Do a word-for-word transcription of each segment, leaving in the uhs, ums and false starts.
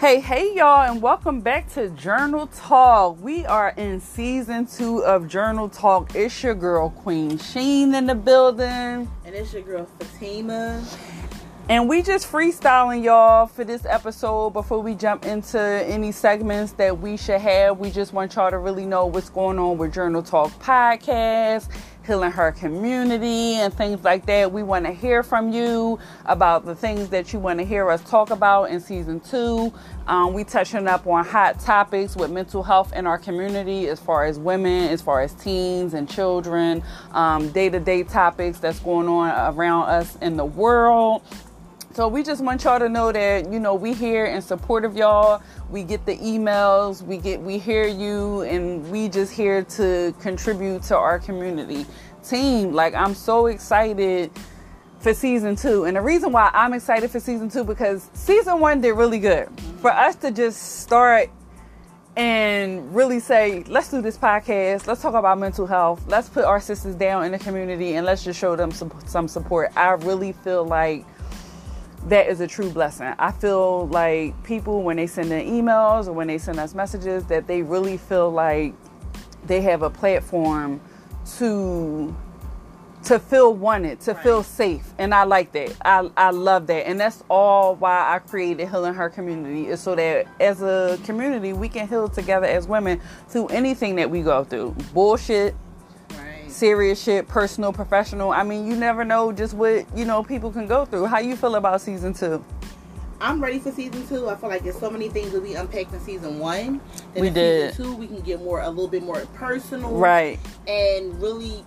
Hey, hey, y'all, and welcome back to Journal Talk. We are in season two of Journal Talk. It's your girl, Queen Sheen, in the building. And it's your girl, Fatima. And we just freestyling, y'all, for this episode. Before we jump into any segments that we should have, we just want y'all to really know what's going on with Journal Talk Podcast, Healing Her Community, and things like that. We want to hear from you about the things that you want to hear us talk about in season two. Um, we touching up on hot topics with mental health in our community, as far as women, as far as teens and children, um, day-to-day topics that's going on around us in the world. So we just want y'all to know that, you know, we here in support of y'all. We get the emails, we get, we hear you, and we just here to contribute to our community team. Like, I'm so excited for season two. And the reason why I'm excited for season two, because season one did really good. For us to just start and really say, let's do this podcast. Let's talk about mental health. Let's put our sisters down in the community and let's just show them some, some support. I really feel like that is a true blessing. I feel like people, when they send in emails or when they send us messages, that they really feel like they have a platform to to feel wanted, to right. feel safe. And I like that. I, I love that. And that's all why I created Healing Her Community, is so that as a community, we can heal together as women through anything that we go through. Bullshit, serious shit, personal, professional. I mean, you never know just what, you know, people can go through. How you feel about season two? I'm ready for season two. I feel like there's so many things that we unpacked in season one. That we in did. Season two, we can get more, a little bit more personal. Right. And really,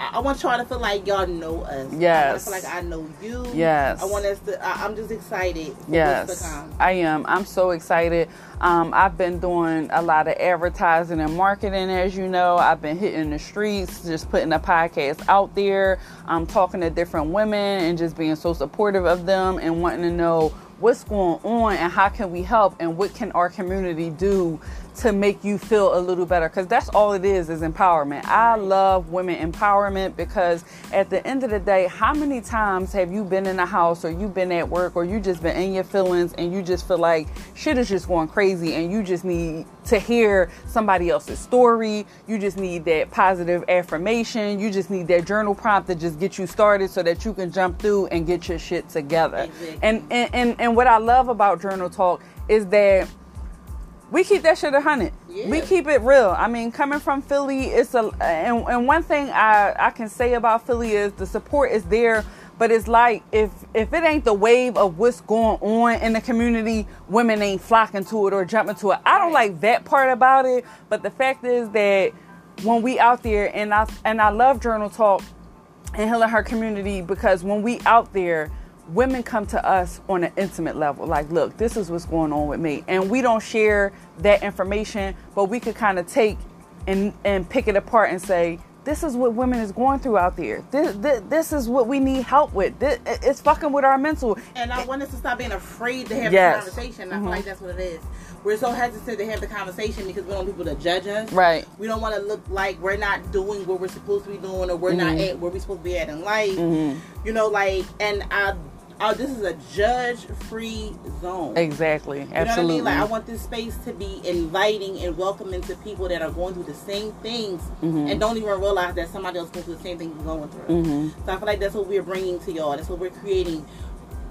I want y'all to feel like y'all know us. Yes. I feel like I know you. Yes. I want us to, I, I'm just excited. For yes. What's to come. I am. I'm so excited. Um, I've been doing a lot of advertising and marketing, as you know. I've been hitting the streets, just putting the podcast out there. I'm talking to different women and just being so supportive of them and wanting to know what's going on and how can we help and what can our community do to make you feel a little better, because that's all it is, is empowerment. I love women empowerment, because at the end of the day, how many times have you been in the house or you've been at work or you just been in your feelings and you just feel like shit is just going crazy and you just need to hear somebody else's story. You just need that positive affirmation. You just need that journal prompt to just get you started so that you can jump through and get your shit together. Exactly. And, and, and, and what I love about Journal Talk is that we keep that shit a hundred. Yeah. We keep it real. I mean, coming from Philly, it's a and, and one thing I, I can say about Philly is the support is there, but it's like if if it ain't the wave of what's going on in the community, women ain't flocking to it or jumping to it. I don't like that part about it, but the fact is that when we out there, and I and I love Journal Talk and Healing Her Community, because when we out there, women come to us on an intimate level. Like, look, this is what's going on with me. And we don't share that information, but we could kind of take and, and pick it apart and say, this is what women is going through out there. This, this, this is what we need help with. This, it's fucking with our mental. And I want us to stop being afraid to have yes. the conversation. I mm-hmm. feel like that's what it is. We're so hesitant to have the conversation because we don't want people to judge us. Right. We don't want to look like we're not doing what we're supposed to be doing, or we're mm-hmm. not at where we're supposed to be at in life. Mm-hmm. You know, like, and I... Oh, this is a judge-free zone. Exactly. Absolutely. You know what I mean? Like, I want this space to be inviting and welcoming to people that are going through the same things mm-hmm. and don't even realize that somebody else goes through the same thing you're going through. Mm-hmm. So I feel like that's what we're bringing to y'all. That's what we're creating,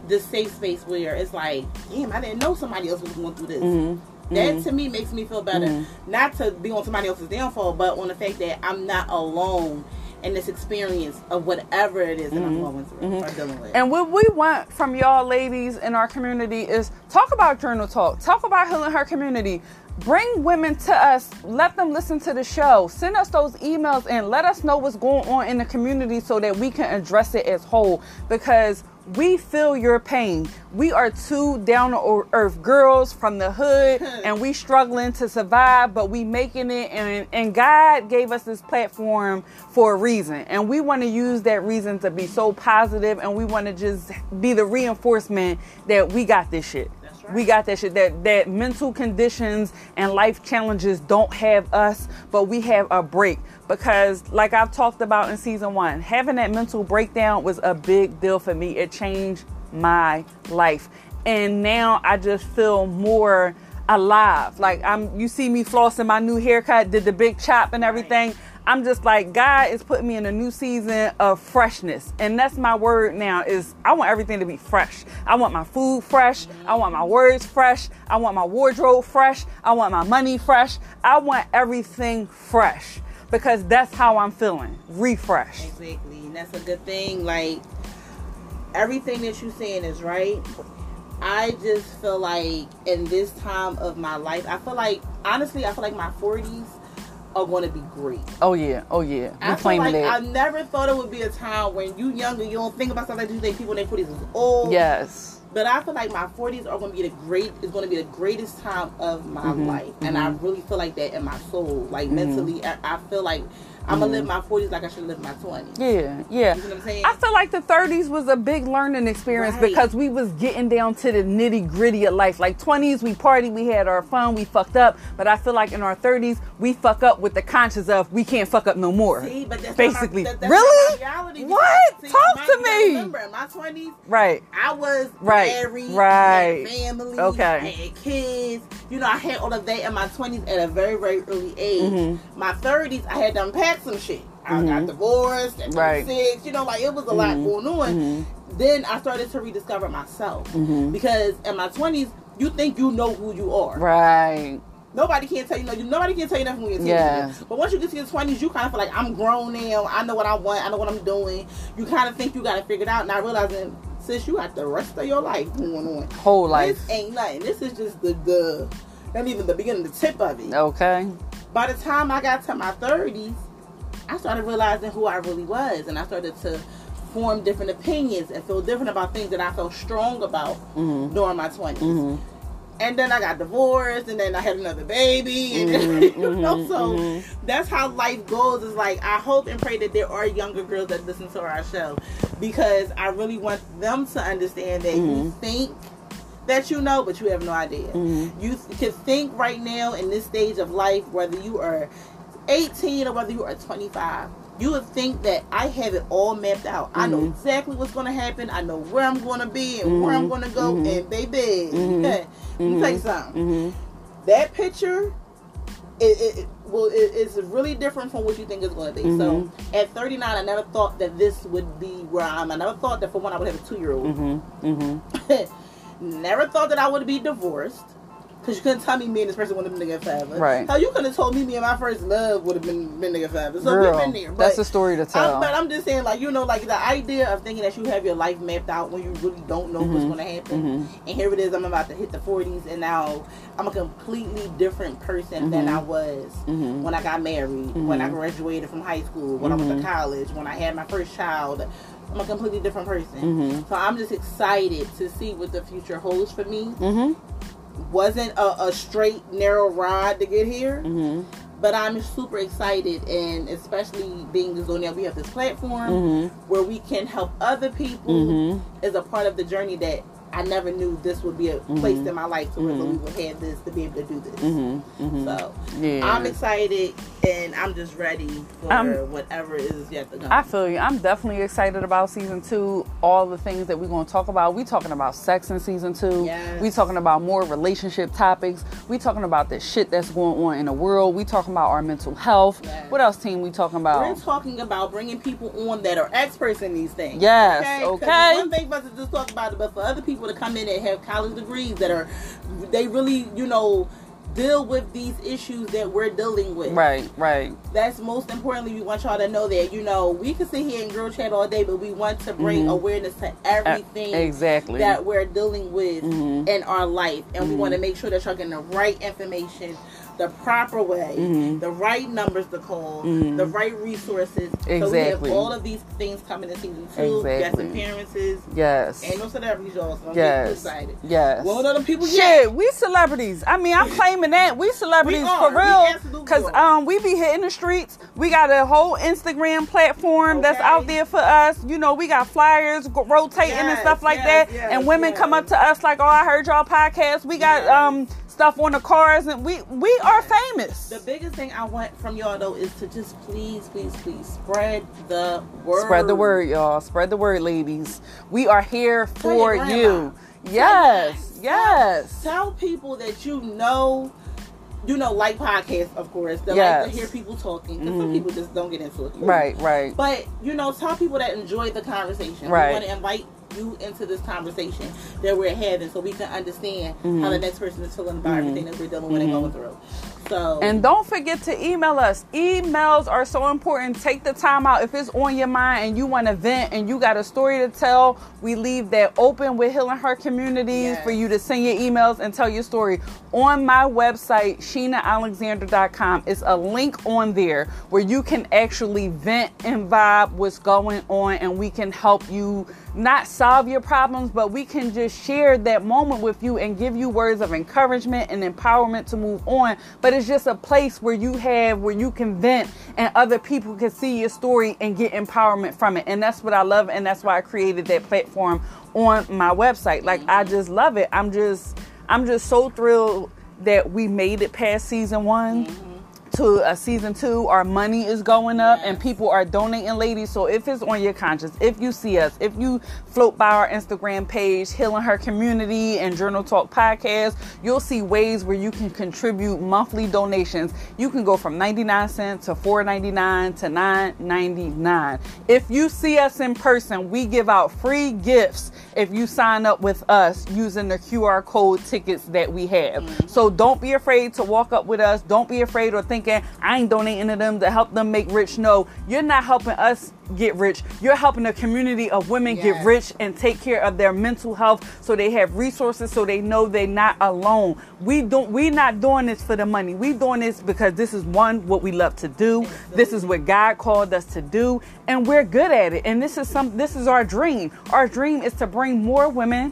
this safe space where it's like, damn, I didn't know somebody else was going through this. Mm-hmm. That, mm-hmm. to me, makes me feel better. Mm-hmm. Not to be on somebody else's downfall, but on the fact that I'm not alone and this experience of whatever it is that mm-hmm. I'm going through mm-hmm. or dealing with. And what we want from y'all ladies in our community is talk about Journal Talk. Talk about Healing Her Community. Bring women to us. Let them listen to the show. Send us those emails and let us know what's going on in the community so that we can address it as whole, because we feel your pain. We are two down-to-earth girls from the hood, and we struggling to survive, but we making it, and, and God gave us this platform for a reason, and we want to use that reason to be so positive, and we want to just be the reinforcement that we got this shit. That's right. We got that shit, that, that mental conditions and life challenges don't have us, but we have a break. Because like I've talked about in season one, having that mental breakdown was a big deal for me. It changed my life. And now I just feel more alive. Like I'm, you see me flossing my new haircut, did the big chop and everything. Right. I'm just like, God is putting me in a new season of freshness. And that's my word now is I want everything to be fresh. I want my food fresh. I want my words fresh. I want my wardrobe fresh. I want my money fresh. I want everything fresh because that's how I'm feeling. Refresh. Exactly. And that's a good thing. Like everything that you're saying is right. I just feel like in this time of my life, I feel like, honestly, I feel like my forties are going to be great. Oh yeah, oh yeah. We're I feel like that. I never thought it would be a time when you younger, you don't think about stuff like that. You think people in their forties is old. Yes. But I feel like my forties are going to be the great. It's going to be the greatest time of my mm-hmm. life, and mm-hmm. I really feel like that in my soul, like mm-hmm. mentally. I, I feel like I'm mm-hmm. gonna live my forties like I should live my twenties. Yeah, yeah. You know what I'm saying? I feel like the thirties was a big learning experience right. because we was getting down to the nitty gritty of life. Like twenties, we party, we had our fun, we fucked up. But I feel like in our thirties, we fuck up with the conscience of we can't fuck up no more. See, but that's basically. Not my, that, that's really? Not my reality. What? See, Talk to me. Remember, in my twenties, right? I was right. married, right? Had family, okay. Had kids. You know, I had all of that in my twenties at a very, very early age. Mm-hmm. My thirties, I had to unpack some shit. I mm-hmm. got divorced at right. thirty-six, you know, like it was a mm-hmm. lot going on. Mm-hmm. Then I started to rediscover myself mm-hmm. because in my twenties, you think you know who you are. Right. Nobody can't tell you no. You nobody can tell you nothing when you're yeah. teenagers. But once you get to your twenties, you kind of feel like I'm grown now. I know what I want. I know what I'm doing. You kind of think you got it figured out, not realizing since you got the rest of your life going on, whole life. This ain't nothing. This is just the the not even the beginning, the tip of it. Okay. By the time I got to my thirties. I started realizing who I really was, and I started to form different opinions and feel different about things that I felt strong about mm-hmm. during my twenties. Mm-hmm. And then I got divorced, and then I had another baby, and mm-hmm. then, you know, mm-hmm. so mm-hmm. that's how life goes. It's like, I hope and pray that there are younger girls that listen to our show, because I really want them to understand that mm-hmm. you think that you know, but you have no idea. Mm-hmm. You can think right now in this stage of life, whether you are eighteen or whether you are twenty-five, you would think that I have it all mapped out. Mm-hmm. I know exactly what's going to happen. I know where I'm going to be and mm-hmm. where I'm going to go. Mm-hmm. And baby, mm-hmm. yeah. mm-hmm. let me tell you something. Mm-hmm. That picture, it, it, well, it, it's really different from what you think it's going to be. Mm-hmm. So at thirty-nine, I never thought that this would be where I am. I never thought that for one, I would have a two-year-old. Mm-hmm. Mm-hmm. Never thought that I would be divorced. Cause you couldn't tell me me and this person would have been together forever. Right. How you couldn't have told me me and my first love would have been been together forever. So Girl, we've been there. But that's a story to tell. I'm, but I'm just saying, like, you know, like the idea of thinking that you have your life mapped out when you really don't know mm-hmm. what's going to happen. Mm-hmm. And here it is, I'm about to hit the forties, and now I'm a completely different person mm-hmm. than I was mm-hmm. when I got married, mm-hmm. when I graduated from high school, when mm-hmm. I went to college, when I had my first child. I'm a completely different person. Mm-hmm. So I'm just excited to see what the future holds for me. Mm-hmm. Wasn't a, a straight narrow ride to get here, mm-hmm. but I'm super excited, and especially being this now we have this platform mm-hmm. where we can help other people mm-hmm. as a part of the journey that I never knew this would be a mm-hmm. place in my life to where mm-hmm. we would have this to be able to do this. Mm-hmm. Mm-hmm. So yeah. I'm excited, and I'm just ready for I'm, whatever is yet to come. I feel you. I'm definitely excited about season two. All the things that we're going to talk about. We're talking about sex in season two. Yes. We're talking about more relationship topics. We're talking about the shit that's going on in the world. We're talking about our mental health. Yes. What else, team? We talking about? We're talking about bringing people on that are experts in these things. Yes. Okay. okay. One thing for us to just talk about it, but for other people to come in and have college degrees that are, they really, you know, deal with these issues that we're dealing with. Right, right. That's most importantly, we want y'all to know that, you know, we can sit here and girl chat all day, but we want to bring mm-hmm. awareness to everything uh, exactly. that we're dealing with mm-hmm. in our life. And mm-hmm. we want to make sure that y'all getting the right information, the proper way, mm-hmm. the right numbers to call, mm-hmm. the right resources. Exactly. So we have all of these things coming in season two. Exactly. Guest appearances. Yes. And no celebrities, y'all. So I'm yes. excited. Yes. Well, other people. Shit, yet. We celebrities. I mean, I'm claiming that we celebrities we for real. Because um, we be hitting the streets. We got a whole Instagram platform okay. that's out there for us. You know, we got flyers rotating yes, and stuff like yes, that. Yes, and women yes. come up to us like, "Oh, I heard y'all podcast." We got yes. um. stuff on the cars, and we we are famous. The biggest thing I want from y'all though is to just please please please spread the word. Spread the word, y'all. Spread the word, ladies. We are here for you. Yes, like, yes. Tell people that you know, you know, like podcasts, of course. They yes. like to hear people talking. Because mm-hmm. some people just don't get into it. Right, right. But, you know, tell people that enjoy the conversation. Right. We want to invite you into this conversation that we're having so we can understand mm-hmm. how the next person is feeling about mm-hmm. everything that we're dealing with mm-hmm. and going through. So, and don't forget to email us. Emails are so important. Take the time out. If it's on your mind and you want to vent and you got a story to tell, we leave that open with Healing Her Communities yes. for you to send your emails and tell your story. On my website, Sheena Alexander dot com, it's a link on there where you can actually vent and vibe what's going on, and we can help you not solve your problems, but we can just share that moment with you and give you words of encouragement and empowerment to move on. But it's just a place where you have, where you can vent and other people can see your story and get empowerment from it. And that's what I love. And that's why I created that platform on my website. Like, I just love it. I'm just, I'm just so thrilled that we made it past season one. Mm-hmm. to a season two. Our money is going up yes. and people are donating, ladies. So if it's on your conscience, if you see us, if you float by our Instagram page, Healing Her Community and Journal Talk Podcast, you'll see ways where you can contribute monthly donations. You can go from ninety-nine cents to four ninety-nine to nine ninety-nine. If you see us in person, we give out free gifts if you sign up with us using the Q R code tickets that we have. Mm-hmm. So don't be afraid to walk up with us. Don't be afraid or thinking, I ain't donating to them to help them make rich. No, you're not helping us get rich. You're helping a community of women yes. get rich and take care of their mental health so they have resources, so they know they're not alone. We don't, we're not doing this for the money. We're doing this because this is, one, what we love to do. Absolutely. This is what God called us to do, and we're good at it. And this is some, this is our dream. Our dream is to bring more women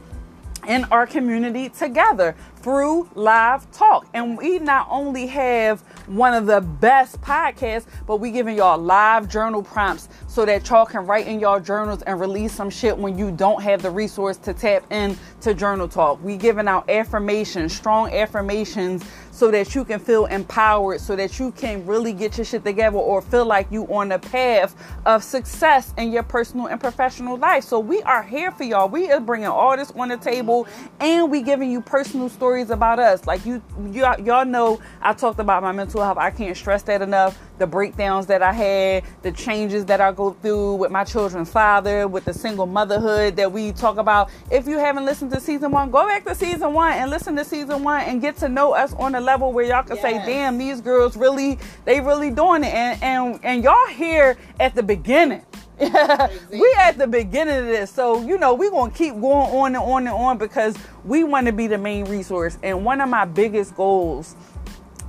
in our community together through live talk. And we not only have one of the best podcasts, but we giving y'all live journal prompts so that y'all can write in y'all journals and release some shit when you don't have the resource to tap in to Journal Talk. We giving out affirmations, strong affirmations, so that you can feel empowered, so that you can really get your shit together or feel like you on the path of success in your personal and professional life. So we are here for y'all. We are bringing all this on the table, and we giving you personal stories about us. Like, you, you y'all know I talked about my mental health. I can't stress that enough. The breakdowns that I had, the changes that I go through with my children's father, with the single motherhood that we talk about. If you haven't listened to season one, go back to season one and listen to season one and get to know us on a level where y'all can yes. say, damn, these girls really, they really doing it. And and, and y'all here at the beginning. Exactly. We at the beginning of this. So, you know, we're going to keep going on and on and on because we want to be the main resource. And one of my biggest goals,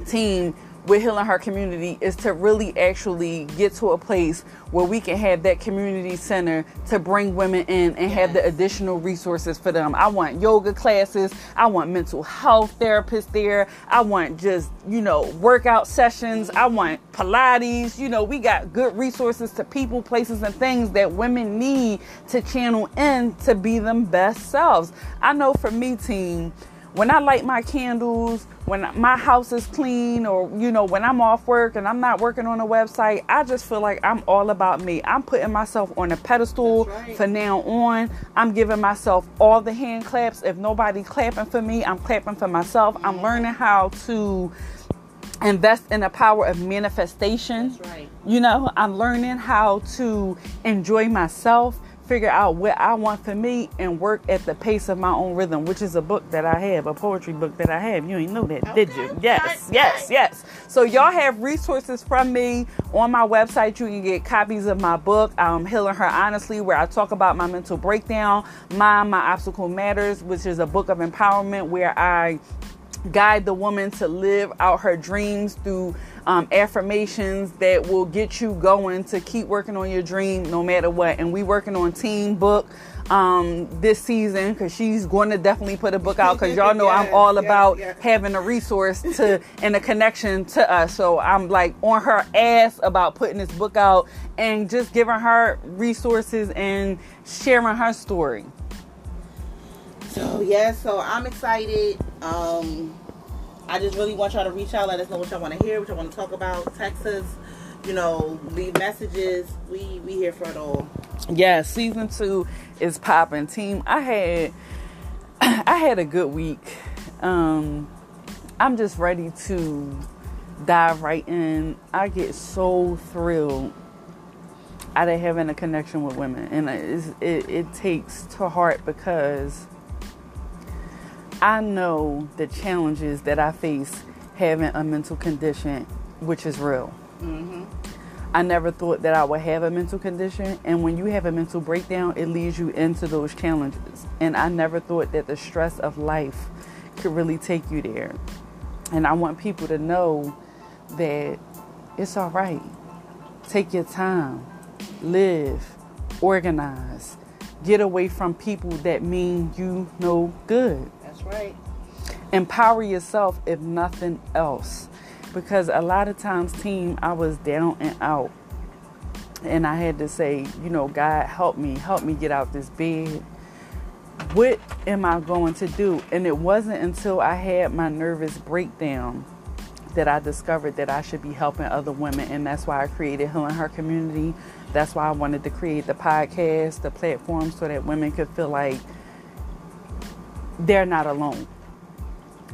team, with Healing Her Community is to really actually get to a place where we can have that community center to bring women in and yes. have the additional resources for them. I want yoga classes. I want mental health therapists there. I want just, you know, workout sessions. I want Pilates. You know, we got good resources to people, places, and things that women need to channel in to be them best selves. I know for me, team, when I light my candles, when my house is clean, or, you know, when I'm off work and I'm not working on a website, I just feel like I'm all about me. I'm putting myself on a pedestal right. for now on. I'm giving myself all the hand claps. If nobody clapping for me, I'm clapping for myself. I'm learning how to invest in the power of manifestation. That's right. You know, I'm learning how to enjoy myself, figure out what I want for me, and work at the pace of my own rhythm, which is a book that I have, a poetry book that I have. You ain't know that, okay. did you? Yes, yes, yes. So y'all have resources from me on my website. You can get copies of my book, um, Healing Her Honestly, where I talk about my mental breakdown, Mine, My Obstacle Matters, which is a book of empowerment where I guide the woman to live out her dreams through um, affirmations that will get you going to keep working on your dream no matter what. And we working on team book um, this season because she's going to definitely put a book out because y'all know yes, I'm all yes, about yes. having a resource to and a connection to us. So I'm like on her ass about putting this book out and just giving her resources and sharing her story. So, yeah, so I'm excited. Um, I just really want y'all to reach out. Let us know what y'all want to hear, what y'all want to talk about. Text us, you know, leave messages. We we here for it all. Yeah, season two is popping. Team, I had, I had a good week. Um, I'm just ready to dive right in. I get so thrilled out of having a connection with women, and it, it, it takes to heart because I know the challenges that I face having a mental condition, which is real. Mm-hmm. I never thought that I would have a mental condition, and when you have a mental breakdown, it leads you into those challenges. And I never thought that the stress of life could really take you there. And I want people to know that it's all right. Take your time, live, organize, get away from people that mean you no good. That's right. Empower yourself, if nothing else. Because a lot of times, team, I was down and out. And I had to say, you know, God, help me. Help me get out this bed. What am I going to do? And it wasn't until I had my nervous breakdown that I discovered that I should be helping other women. And that's why I created Healing Her Community. That's why I wanted to create the podcast, the platform, so that women could feel like they're not alone.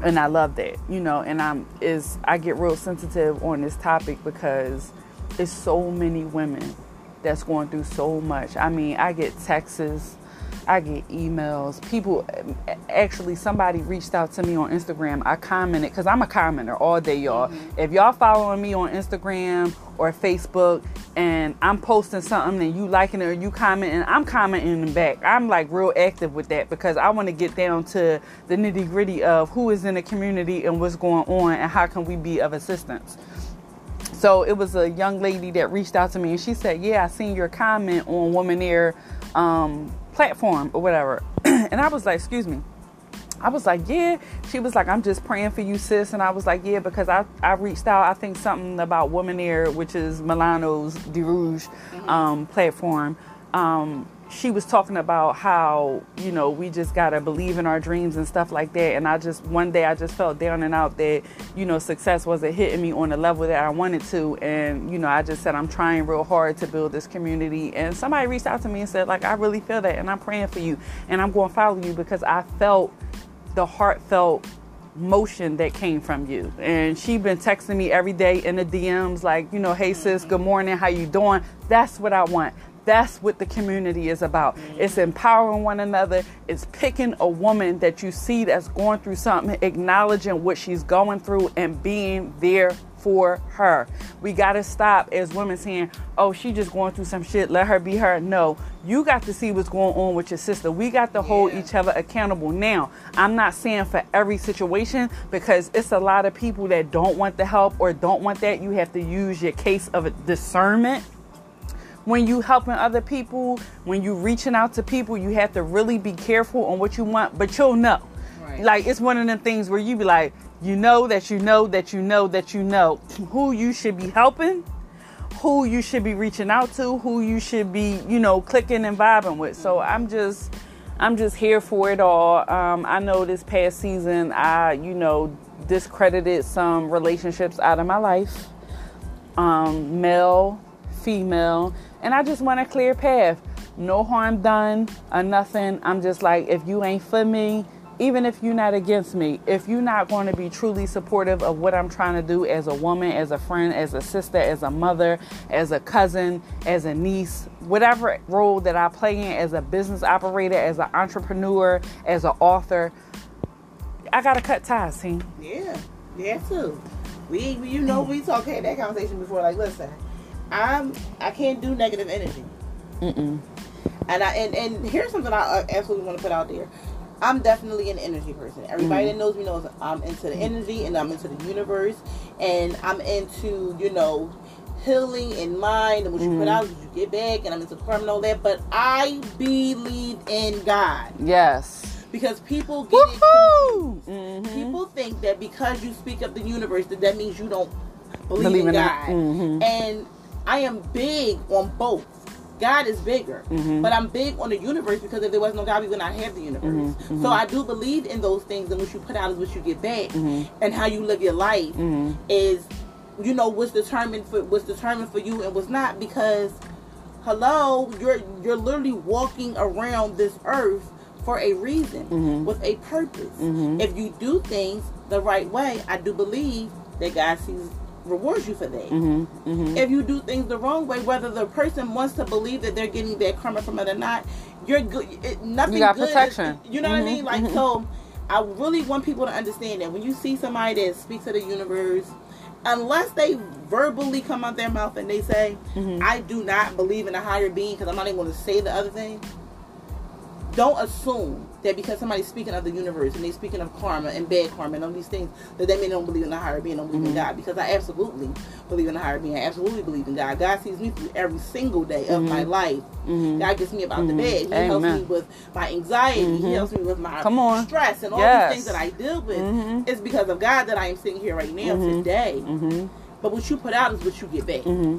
And I love that, you know, and I'm is I get real sensitive on this topic because there's so many women that's going through so much. I mean, I get texts, I get emails. People, actually, somebody reached out to me on Instagram. I commented because I'm a commenter all day, y'all. Mm-hmm. If y'all following me on Instagram or Facebook and I'm posting something and you liking it or you commenting, I'm commenting back. I'm like real active with that because I want to get down to the nitty gritty of who is in the community and what's going on and how can we be of assistance. So it was a young lady that reached out to me and she said, yeah, I seen your comment on Woman Air um, platform or whatever. And I was like, excuse me. I was like, yeah. She was like, I'm just praying for you, sis. And I was like, yeah, because I, I reached out. I think something about Woman Air, which is Milano's Di Rouge um, platform. Um, she was talking about how, you know, we just got to believe in our dreams and stuff like that. And I just, one day I just felt down and out that, you know, success wasn't hitting me on the level that I wanted to. And, you know, I just said, I'm trying real hard to build this community. And somebody reached out to me and said, like, I really feel that. And I'm praying for you. And I'm going to follow you because I felt the heartfelt motion that came from you. And she been texting me every day in the D Ms like, you know, hey sis, good morning, how you doing? That's what I want. That's what the community is about. It's empowering one another. It's picking a woman that you see that's going through something, acknowledging what she's going through and being there for her. We got to stop as women saying, oh, she just going through some shit, let her be her. No, you got to see what's going on with your sister. We got to yeah. hold each other accountable. Now, I'm not saying for every situation because it's a lot of people that don't want the help or don't want that. You have to use your case of discernment. When you helping other people, when you reaching out to people, you have to really be careful on what you want, but you'll know. Right. Like, it's one of them things where you be like, you know that you know that you know that you know who you should be helping, who you should be reaching out to, who you should be, you know, clicking and vibing with. So I'm just, I'm just here for it all. Um, I know this past season, I, you know, discredited some relationships out of my life, um, male, female, and I just want a clear path. No harm done or nothing. I'm just like, if you ain't for me, even if you're not against me, if you're not going to be truly supportive of what I'm trying to do as a woman, as a friend, as a sister, as a mother, as a cousin, as a niece, whatever role that I play in as a business operator, as an entrepreneur, as an author, I got to cut ties, team. Yeah, yeah, too. We, you know, we talked, had that conversation before. Like, listen, I'm, I can't do negative energy. Mm-mm. And, I, and, and here's something I absolutely want to put out there. I'm definitely an energy person. Everybody mm-hmm. that knows me knows I'm into the energy and I'm into the universe and I'm into, you know, healing in mind and what mm-hmm. you put out, what you get back, and I'm into karma and all that. But I believe in God. Yes. Because people get it confused. Mm-hmm. People think that because you speak of the universe that that means you don't believe, believe in, in God. Mm-hmm. And I am big on both. God is bigger, mm-hmm. but I'm big on the universe because if there was no God, we would not have the universe. Mm-hmm. So I do believe in those things, and what you put out is what you get back, mm-hmm. and how you live your life mm-hmm. is, you know, what's determined for what's determined for you and what's not. Because, hello, you're you're literally walking around this earth for a reason, mm-hmm. with a purpose. Mm-hmm. If you do things the right way, I do believe that God sees rewards you for that. Mm-hmm. Mm-hmm. If you do things the wrong way, whether the person wants to believe that they're getting their karma from it or not, you're good. It, nothing you got good. Protection. Is, you know mm-hmm. what I mean? Like mm-hmm. so, I really want people to understand that when you see somebody that speaks to the universe, unless they verbally come out their mouth and they say, mm-hmm. I do not believe in a higher being, because I'm not even going to say the other thing. Don't assume that because somebody's speaking of the universe and they're speaking of karma and bad karma and all these things, that they may not believe in a higher being, don't believe mm-hmm. in God. Because I absolutely believe in a higher being. I absolutely believe in God. God sees me through every single day of mm-hmm. my life. Mm-hmm. God gets me about mm-hmm. the bed. He Amen. helps me with my anxiety. Mm-hmm. He helps me with my stress and all yes. these things that I deal with. Mm-hmm. It's because of God that I am sitting here right now mm-hmm. today. Mm-hmm. But what you put out is what you get back. Mm-hmm.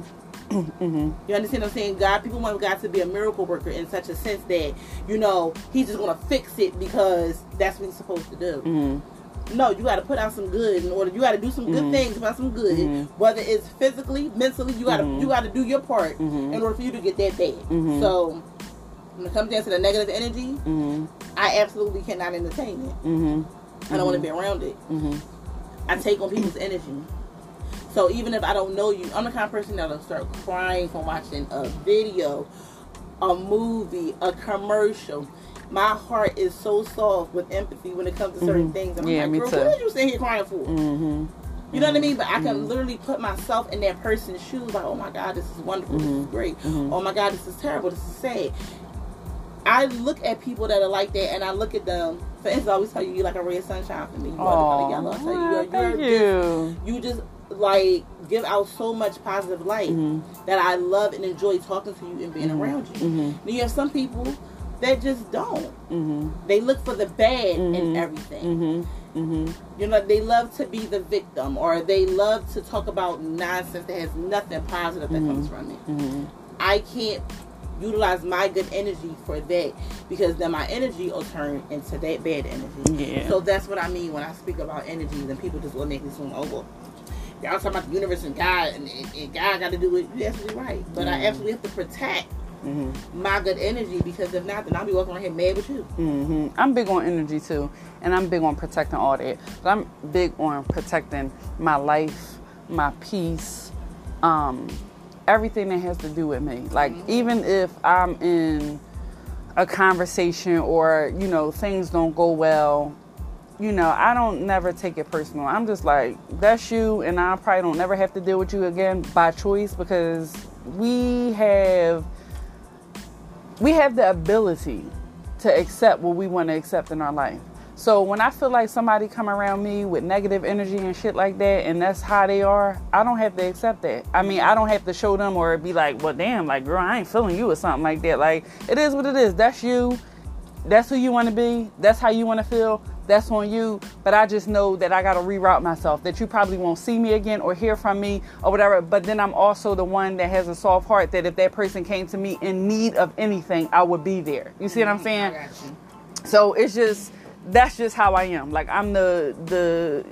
Mm-hmm. You understand what I'm saying? God, people want God to be a miracle worker in such a sense that, you know, he's just going to fix it because that's what he's supposed to do. Mm-hmm. No, you got to put out some good in order. You got to do some good mm-hmm. things, put out some good. Mm-hmm. Whether it's physically, mentally, you got to mm-hmm. you got to do your part mm-hmm. in order for you to get that back. Mm-hmm. So when it comes down to the negative energy, mm-hmm. I absolutely cannot entertain it. Mm-hmm. I don't mm-hmm. want to be around it. Mm-hmm. I take on people's energy. So even if I don't know you, I'm the kind of person that'll start crying from watching a video, a movie, a commercial. My heart is so soft with empathy when it comes to certain mm-hmm. things. I'm yeah, like, me girl, too. What are you sitting here crying for? Mm-hmm. You know what I mean? But I can mm-hmm. literally put myself in that person's shoes. Like, oh my God, this is wonderful. Mm-hmm. This is great. Mm-hmm. Oh my God, this is terrible. This is sad. I look at people that are like that, and I look at them. For instance, I always tell you, you're like a ray of sunshine for me. You are the color yellow. I tell you, you're, you're you. Just, you just like give out so much positive light mm-hmm. that I love and enjoy talking to you and being mm-hmm. around you. Mm-hmm. You have some people that just don't. Mm-hmm. They look for the bad mm-hmm. in everything. Mm-hmm. Mm-hmm. You know, they love to be the victim, or they love to talk about nonsense that has nothing positive that mm-hmm. comes from it. Mm-hmm. I can't utilize my good energy for that, because then my energy will turn into that bad energy. Yeah. So that's what I mean when I speak about energies and people just automatically assume, oh, well, y'all talking about the universe and God and, and, and God got to do it. You're absolutely right. But mm-hmm. I absolutely have to protect mm-hmm. my good energy, because if not, then I'll be walking around here mad with you. Mm-hmm. I'm big on energy too, and I'm big on protecting all that. But I'm big on protecting my life, my peace, um, everything that has to do with me. Like mm-hmm. even if I'm in a conversation or, you know, things don't go well, you know, I don't never take it personal. I'm just like, that's you, and I probably don't never have to deal with you again by choice, because we have we have the ability to accept what we want to accept in our life. So when I feel like somebody come around me with negative energy and shit like that, and that's how they are, I don't have to accept that. I mean, I don't have to show them or be like, well, damn, like, girl, I ain't feeling you or something like that. Like, it is what it is. That's you. That's who you want to be. That's how you want to feel. That's on you. But I just know that I got to reroute myself, that you probably won't see me again or hear from me or whatever. But then I'm also the one that has a soft heart, that if that person came to me in need of anything, I would be there. You see what I'm saying? So it's just, that's just how I am. Like, I'm the the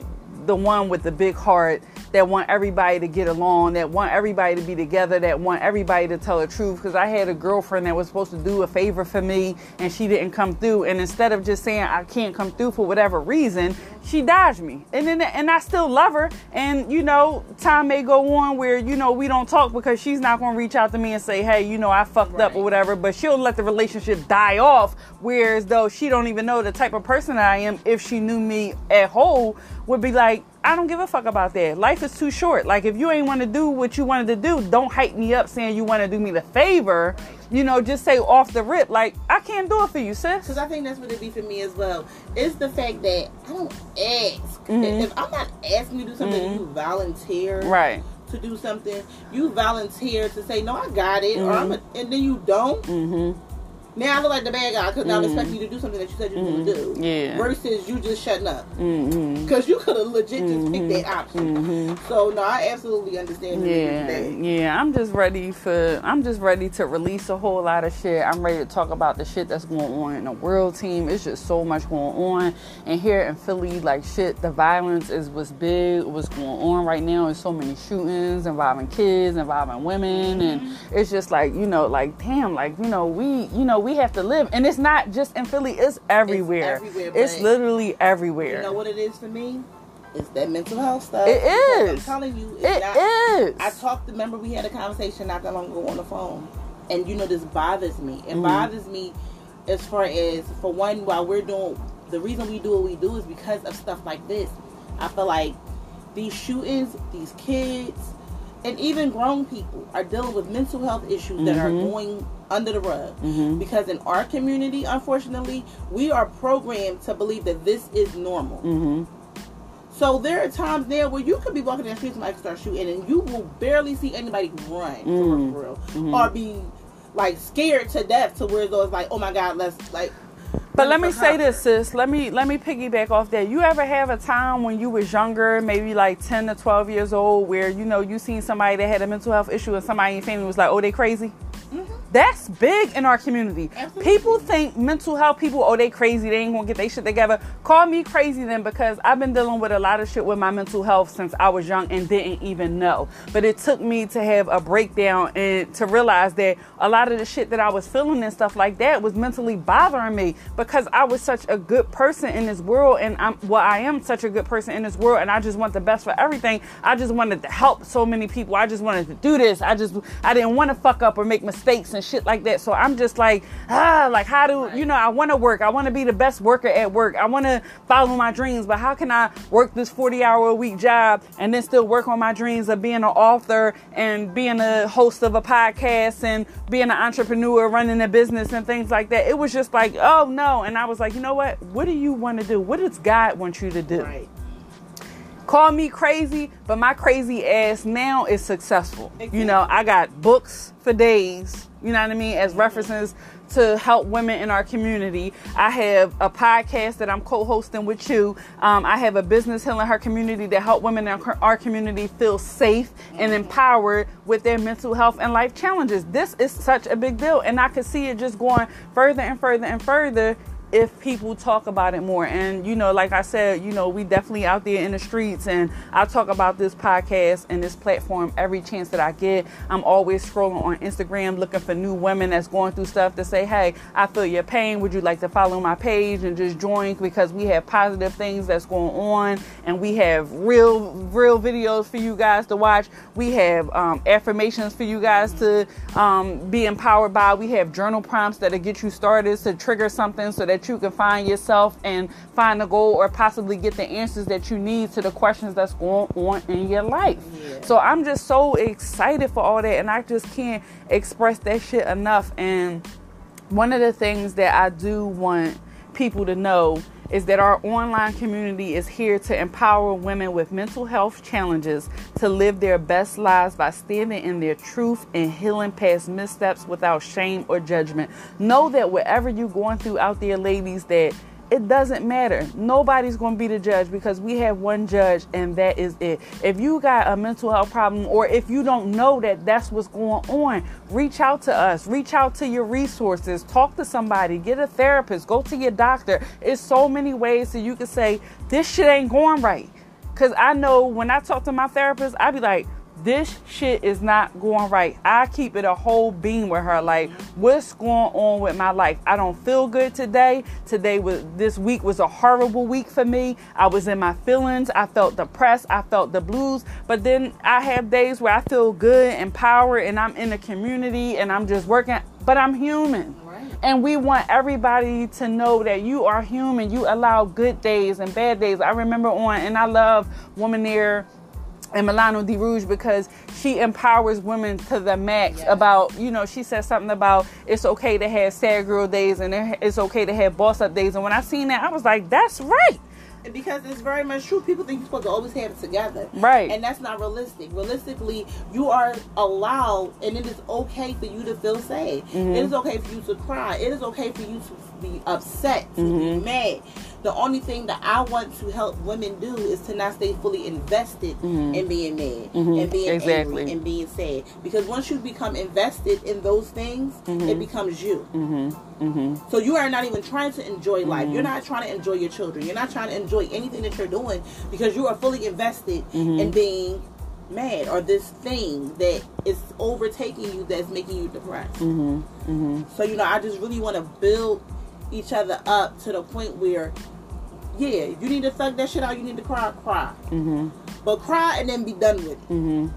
the one with the big heart, that want everybody to get along, that want everybody to be together, that want everybody to tell the truth. Because I had a girlfriend that was supposed to do a favor for me, and she didn't come through. And instead of just saying I can't come through for whatever reason, she dodged me. And then, and I still love her. And, you know, time may go on where, you know, we don't talk, because she's not going to reach out to me and say, hey, you know, I fucked right. up or whatever. But she'll let the relationship die off, whereas though she don't even know the type of person I am. If she knew me at whole, would be like, I don't give a fuck about that. Life is too short. Like, if you ain't want to do what you wanted to do, don't hype me up saying you want to do me the favor. You know, just say off the rip, like, I can't do it for you, sis. Because I think that's what it be for me as well. It's the fact that I don't ask. Mm-hmm. If I'm not asking you to do something, mm-hmm. you volunteer right. to do something. You volunteer to say, no, I got it. Mm-hmm. Or I'm a, and then you don't. Mm-hmm. Now I look like the bad guy, because mm-hmm. I was expecting you to do something that you said you were mm-hmm. going to do. Yeah. Versus you just shutting up. Mm-hmm. Because you could have legit just mm-hmm. picked that option. Mm-hmm. So, no, I absolutely understand. Yeah, yeah. I'm just ready for, I'm just ready to release a whole lot of shit. I'm ready to talk about the shit that's going on in the world, team. It's just so much going on. And here in Philly, like, shit, the violence is what's big, what's going on right now. There's so many shootings involving kids, involving women. Mm-hmm. And it's just like, you know, like, damn, like, you know, we, you know, we have to live. And it's not just in Philly. It's everywhere. It's, everywhere, it's literally everywhere. You know what it is for me? It's that mental health stuff. It is. I'm telling you. It not, is. I talked, remember we had a conversation not that long ago on the phone. And you know, this bothers me. It mm-hmm. bothers me as far as, for one, while we're doing, the reason we do what we do is because of stuff like this. I feel like these shootings, these kids, and even grown people are dealing with mental health issues mm-hmm. that are going under the rug. Mm-hmm. Because in our community, unfortunately, we are programmed to believe that this is normal. Mm-hmm. So there are times there where you could be walking down the street and somebody start shooting and you will barely see anybody run mm-hmm. for real. Mm-hmm. Or be like scared to death to where those like, oh my God, let's like. But let me say this, sis. Let me let me piggyback off that. You ever have a time when you was younger, maybe like ten to twelve years old, where, you know, you seen somebody that had a mental health issue and somebody in your family was like, oh, they crazy? Mm-hmm. That's big in our community. Absolutely. People think mental health people, oh, they crazy. They ain't gonna get their shit together. Call me crazy then, because I've been dealing with a lot of shit with my mental health since I was young and didn't even know. But it took me to have a breakdown and to realize that a lot of the shit that I was feeling and stuff like that was mentally bothering me, because I was such a good person in this world. And I'm, well, I am such a good person in this world, and I just want the best for everything. I just wanted to help so many people. I just wanted to do this. I just, I didn't want to fuck up or make mistakes and shit like that. So I'm just like, ah, like how do, you know, I want to work. I want to be the best worker at work. I want to follow my dreams, but how can I work this forty hour a week job and then still work on my dreams of being an author and being a host of a podcast and being an entrepreneur, running a business and things like that? It was just like, oh no. And I was like, you know what? What do you want to do? What does God want you to do? Right. Call me crazy, but my crazy ass now is successful. Exactly. You know, I got books for days, you know what I mean, as references to help women in our community. I have a podcast that I'm co-hosting with you. Um, I have a business, Healing Her Community, that help women in our community feel safe and empowered with their mental health and life challenges. This is such a big deal, and I could see it just going further and further and further if people talk about it more. And, you know, like I said, you know, we definitely out there in the streets, and I talk about this podcast and this platform every chance that I get. I'm always scrolling on Instagram looking for new women that's going through stuff to say, hey, I feel your pain. Would you like to follow my page and just join? Because we have positive things that's going on, and we have real, real videos for you guys to watch. We have um, affirmations for you guys to um, be empowered by. We have journal prompts that'll get you started to trigger something so that you can find yourself and find the goal, or possibly get the answers that you need to the questions that's going on in your life. Yeah. So I'm just so excited for all that, and I just can't express that shit enough. And one of the things that I do want people to know is that our online community is here to empower women with mental health challenges to live their best lives by standing in their truth and healing past missteps without shame or judgment. Know that whatever you're going through out there, ladies, that it doesn't matter. Nobody's going to be the judge, because we have one judge, and that is it. If you got a mental health problem, or if you don't know that that's what's going on, reach out to us. Reach out to your resources. Talk to somebody. Get a therapist. Go to your doctor. It's so many ways that you can say, this shit ain't going right. Because I know when I talk to my therapist, I be like, this shit is not going right. I keep it a whole bean with her. Like, what's going on with my life? I don't feel good today. Today was, this week was a horrible week for me. I was in my feelings. I felt depressed. I felt the blues. But then I have days where I feel good, empowered, and I'm in the community and I'm just working. But I'm human. And we want everybody to know that you are human. You allow good days and bad days. I remember on, and I love Womanair and Milano Di Rouge, because she empowers women to the max. Yes. About, you know, she said something about it's okay to have sad girl days and it's okay to have boss up days. And when I seen that, I was like, that's right. Because it's very much true. People think you're supposed to always have it together. Right. And that's not realistic. Realistically, you are allowed, and it is okay for you to feel sad. Mm-hmm. It is okay for you to cry. It is okay for you to be upset, to mm-hmm. be mad. The only thing that I want to help women do is to not stay fully invested mm-hmm. in being mad, mm-hmm. and being exactly. angry, and being sad. Because once you become invested in those things, mm-hmm. it becomes you. Mm-hmm. Mm-hmm. So you are not even trying to enjoy mm-hmm. life. You're not trying to enjoy your children. You're not trying to enjoy anything that you're doing, because you are fully invested mm-hmm. in being mad or this thing that is overtaking you that's making you depressed. Mm-hmm. Mm-hmm. So, you know, I just really want to build each other up to the point where, yeah, you need to suck that shit out. You need to cry, cry. Mm-hmm. But cry and then be done with it. Mm-hmm.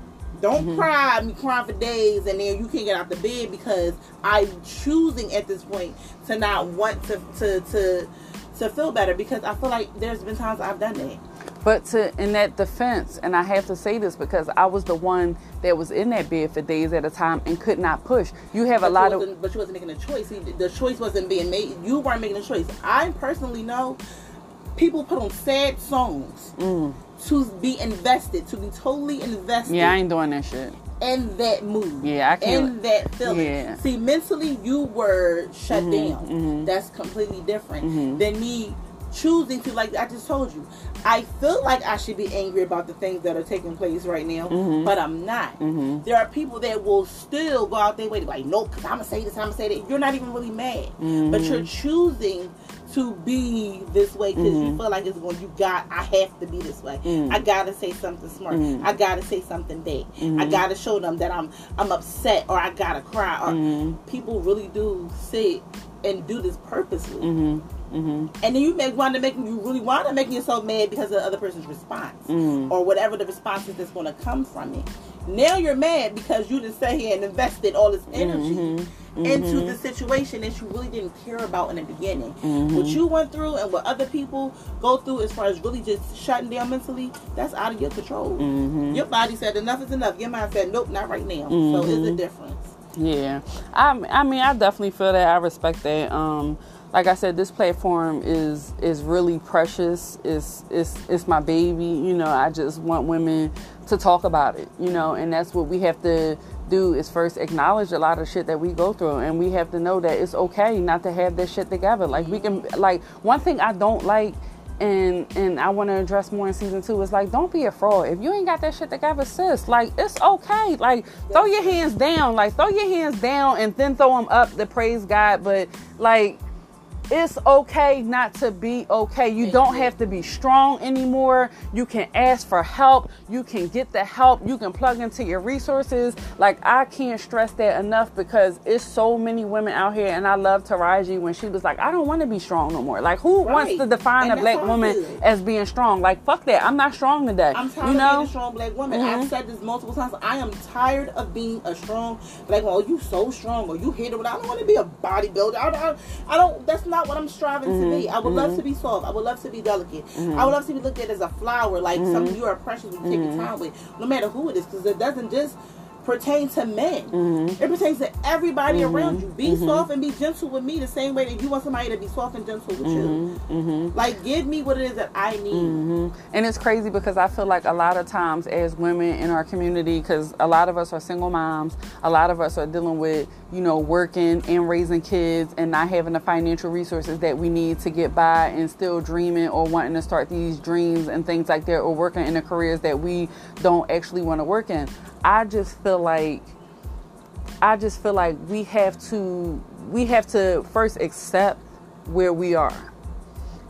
Don't mm-hmm. cry and be crying for days and then you can't get out the bed because I'm choosing at this point to not want to to to, to feel better, because I feel like there's been times I've done that. But to, in that defense, and I have to say this because I was the one that was in that bed for days at a time and could not push. You have but a lot of... But you wasn't making a choice. The choice wasn't being made. You weren't making a choice. I personally know people put on sad songs mm. to be invested, to be totally invested. Yeah, I ain't doing that shit. In that mood. Yeah, I can't. In that feeling. Yeah. See, mentally, you were shut mm-hmm, down. Mm-hmm. That's completely different mm-hmm. than me choosing to, like I just told you, I feel like I should be angry about the things that are taking place right now, mm-hmm. but I'm not. Mm-hmm. There are people that will still go out their way to be like, nope, because I'm going to say this, I'm going to say that. You're not even really mad, mm-hmm. but you're choosing to be this way because mm-hmm. you feel like it's going, you got, I have to be this way. Mm-hmm. I got to say something smart. Mm-hmm. I got to say something big. Mm-hmm. I got to show them that I'm I'm upset, or I got to cry. Or mm-hmm. people really do sit and do this purposely. Mm-hmm. Mm-hmm. And then you make want to make you really want to make yourself mad because of the other person's response mm. or whatever the response is that's going to come from it. Now you're mad because you just sat here and invested all this energy mm-hmm. Mm-hmm. into the situation that you really didn't care about in the beginning. Mm-hmm. What you went through and what other people go through as far as really just shutting down mentally, that's out of your control. Mm-hmm. Your body said enough is enough. Your mind said nope, not right now. Mm-hmm. So it's a difference. Yeah, I I mean I definitely feel that. I respect that. Um. Like I said, this platform is is really precious. It's, it's, it's my baby. You know, I just want women to talk about it, you know, and that's what we have to do is first acknowledge a lot of shit that we go through. And we have to know that it's okay not to have this shit together. Like we can, like one thing I don't like and and I want to address more in season two is like, don't be a fraud. If you ain't got that shit together, sis, like it's okay. Like throw your hands down, like throw your hands down and then throw them up to praise God. But like, it's okay not to be okay. You don't have to be strong anymore. You can ask for help. You can get the help. You can plug into your resources. Like, I can't stress that enough because it's so many women out here. And I love Taraji when she was like, I don't want to be strong no more. Like, who right. wants to define and a black woman as being strong? Like, fuck that. I'm not strong today. I'm tired you know? of being a strong black woman. Mm-hmm. I've said this multiple times. I am tired of being a strong black woman. Oh, you so strong. Or you hit it. I don't want to be a bodybuilder. I don't, I don't, that's not Not what I'm striving mm-hmm. to be. I would mm-hmm. love to be soft. I would love to be delicate. Mm-hmm. I would love to be looked at as a flower, like mm-hmm. something you are precious when you take mm-hmm. your time with, no matter who it is, because it doesn't just pertain to men. Mm-hmm. It pertains to everybody mm-hmm. around you. Be mm-hmm. soft and be gentle with me the same way that you want somebody to be soft and gentle with mm-hmm. you. Mm-hmm. Like, give me what it is that I need. Mm-hmm. And it's crazy because I feel like a lot of times as women in our community, because a lot of us are single moms, a lot of us are dealing with, you know, working and raising kids and not having the financial resources that we need to get by and still dreaming or wanting to start these dreams and things like that, or working in the careers that we don't actually want to work in. I just feel like, I just feel like we have to, we have to first accept where we are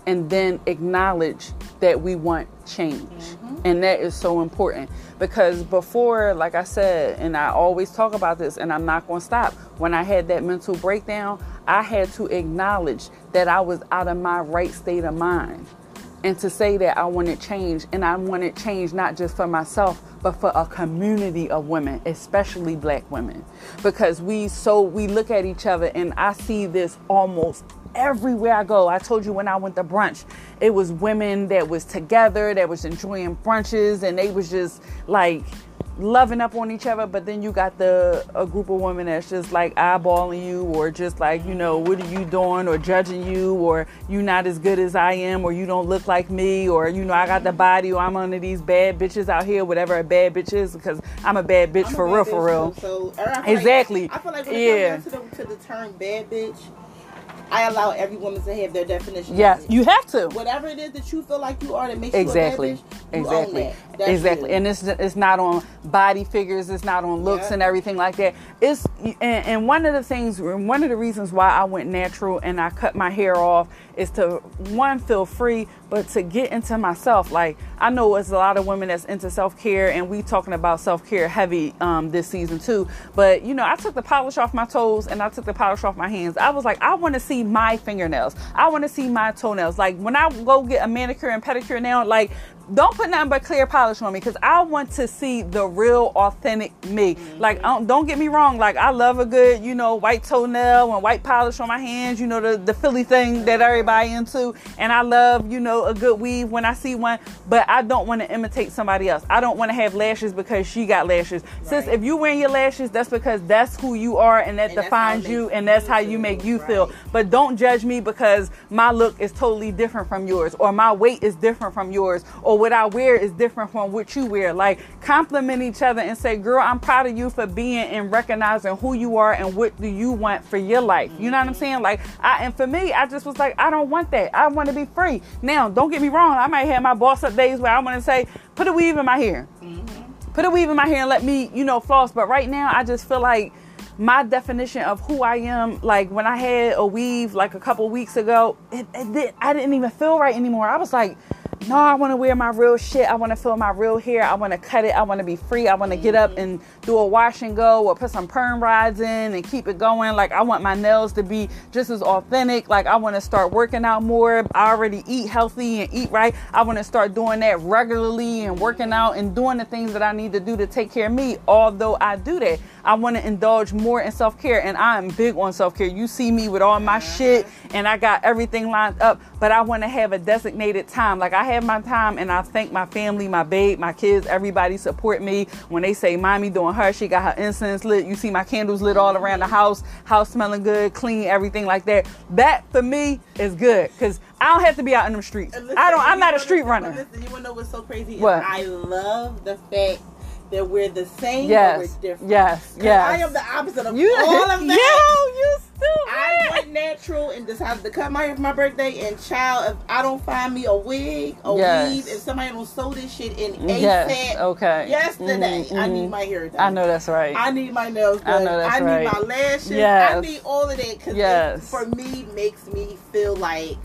and then acknowledge that we want change. Mm-hmm. And that is so important because before, like I said, and I always talk about this and I'm not going to stop. When I had that mental breakdown, I had to acknowledge that I was out of my right state of mind. And to say that I wanted change, and I wanted change not just for myself, but for a community of women, especially black women. Because we so we look at each other, and I see this almost everywhere I go. I told you when I went to brunch, it was women that was together, that was enjoying brunches, and they was just like loving up on each other. But then you got the a group of women that's just like eyeballing you, or just like, you know, what are you doing, or judging you, or you not as good as I am, or you don't look like me, or, you know, I got the body, or I'm under these bad bitches out here, whatever a bad bitch is, because I'm a bad bitch for real, for real. So, exactly. I feel like when it comes down to the, to the term bad bitch, I allow every woman to have their definition. Yes, you have to. Whatever it is that you feel like you are that makes you a bad bitch, Exactly. That. Exactly. You. And it's it's not on body figures. It's not on looks yeah. and everything like that. It's and, and one of the things, one of the reasons why I went natural and I cut my hair off is to, one, feel free, but to get into myself. Like, I know it's a lot of women that's into self-care, and we talking about self-care heavy um, this season too. But, you know, I took the polish off my toes and I took the polish off my hands. I was like, I want to see my fingernails. I want to see my toenails. Like, when I go get a manicure and pedicure now, like, don't put nothing but clear polish on me, because I want to see the real, authentic me. Mm-hmm. Like, don't, don't get me wrong. Like, I love a good, you know, white toenail and white polish on my hands. You know, the, the Philly thing that everybody into. And I love, you know, a good weave when I see one. But I don't want to imitate somebody else. I don't want to have lashes because she got lashes. Right. Since if you wearing your lashes, that's because that's who you are, and that and defines you, and that's how you make you right. feel. But don't judge me because my look is totally different from yours, or my weight is different from yours, or what I wear is different from what you wear. Like, compliment each other and say, girl, I'm proud of you for being and recognizing who you are and what do you want for your life. You know what I'm saying? Like, I, and for me, I just was like, I don't want that. I want to be free. Now, don't get me wrong. I might have my boss up days where I want to say, put a weave in my hair. Mm-hmm. Put a weave in my hair and let me, you know, floss. But right now, I just feel like my definition of who I am, like when I had a weave like a couple weeks ago, it, it did, I didn't even feel right anymore. I was like, no, I want to wear my real shit. I want to feel my real hair. I want to cut it. I want to be free. I want to get up and do a wash and go, or put some perm rides in and keep it going. Like, I want my nails to be just as authentic. Like, I want to start working out more. I already eat healthy and eat right. I want to start doing that regularly and working out and doing the things that I need to do to take care of me. Although I do that, I want to indulge more in self-care, and I am big on self-care. You see me with all my shit and I got everything lined up, but I want to have a designated time. Like, I have my time, and I thank my family, my babe, my kids, everybody support me when they say mommy doing her, she got her incense lit, you see my candles lit all around the house, house smelling good, clean, everything like that. That for me is good, because I don't have to be out in them streets. Listen, I don't, I'm not a street know, runner. Listen, you want to know what's so crazy? What? I love the fact that we're the same, yes, but we're different. Yes, yes. I am the opposite of you, all of that. Yo, you stupid. I went natural and decided to cut my hair for my birthday. And child, if I don't find me a wig, a yes. weave, if somebody don't sew this shit in ASAP, yes. okay. yesterday, mm-hmm. I need my hair done. I know that's right. I need my nails done. I know that's I need right. my lashes. Yes. I need all of that, because yes. for me, makes me feel like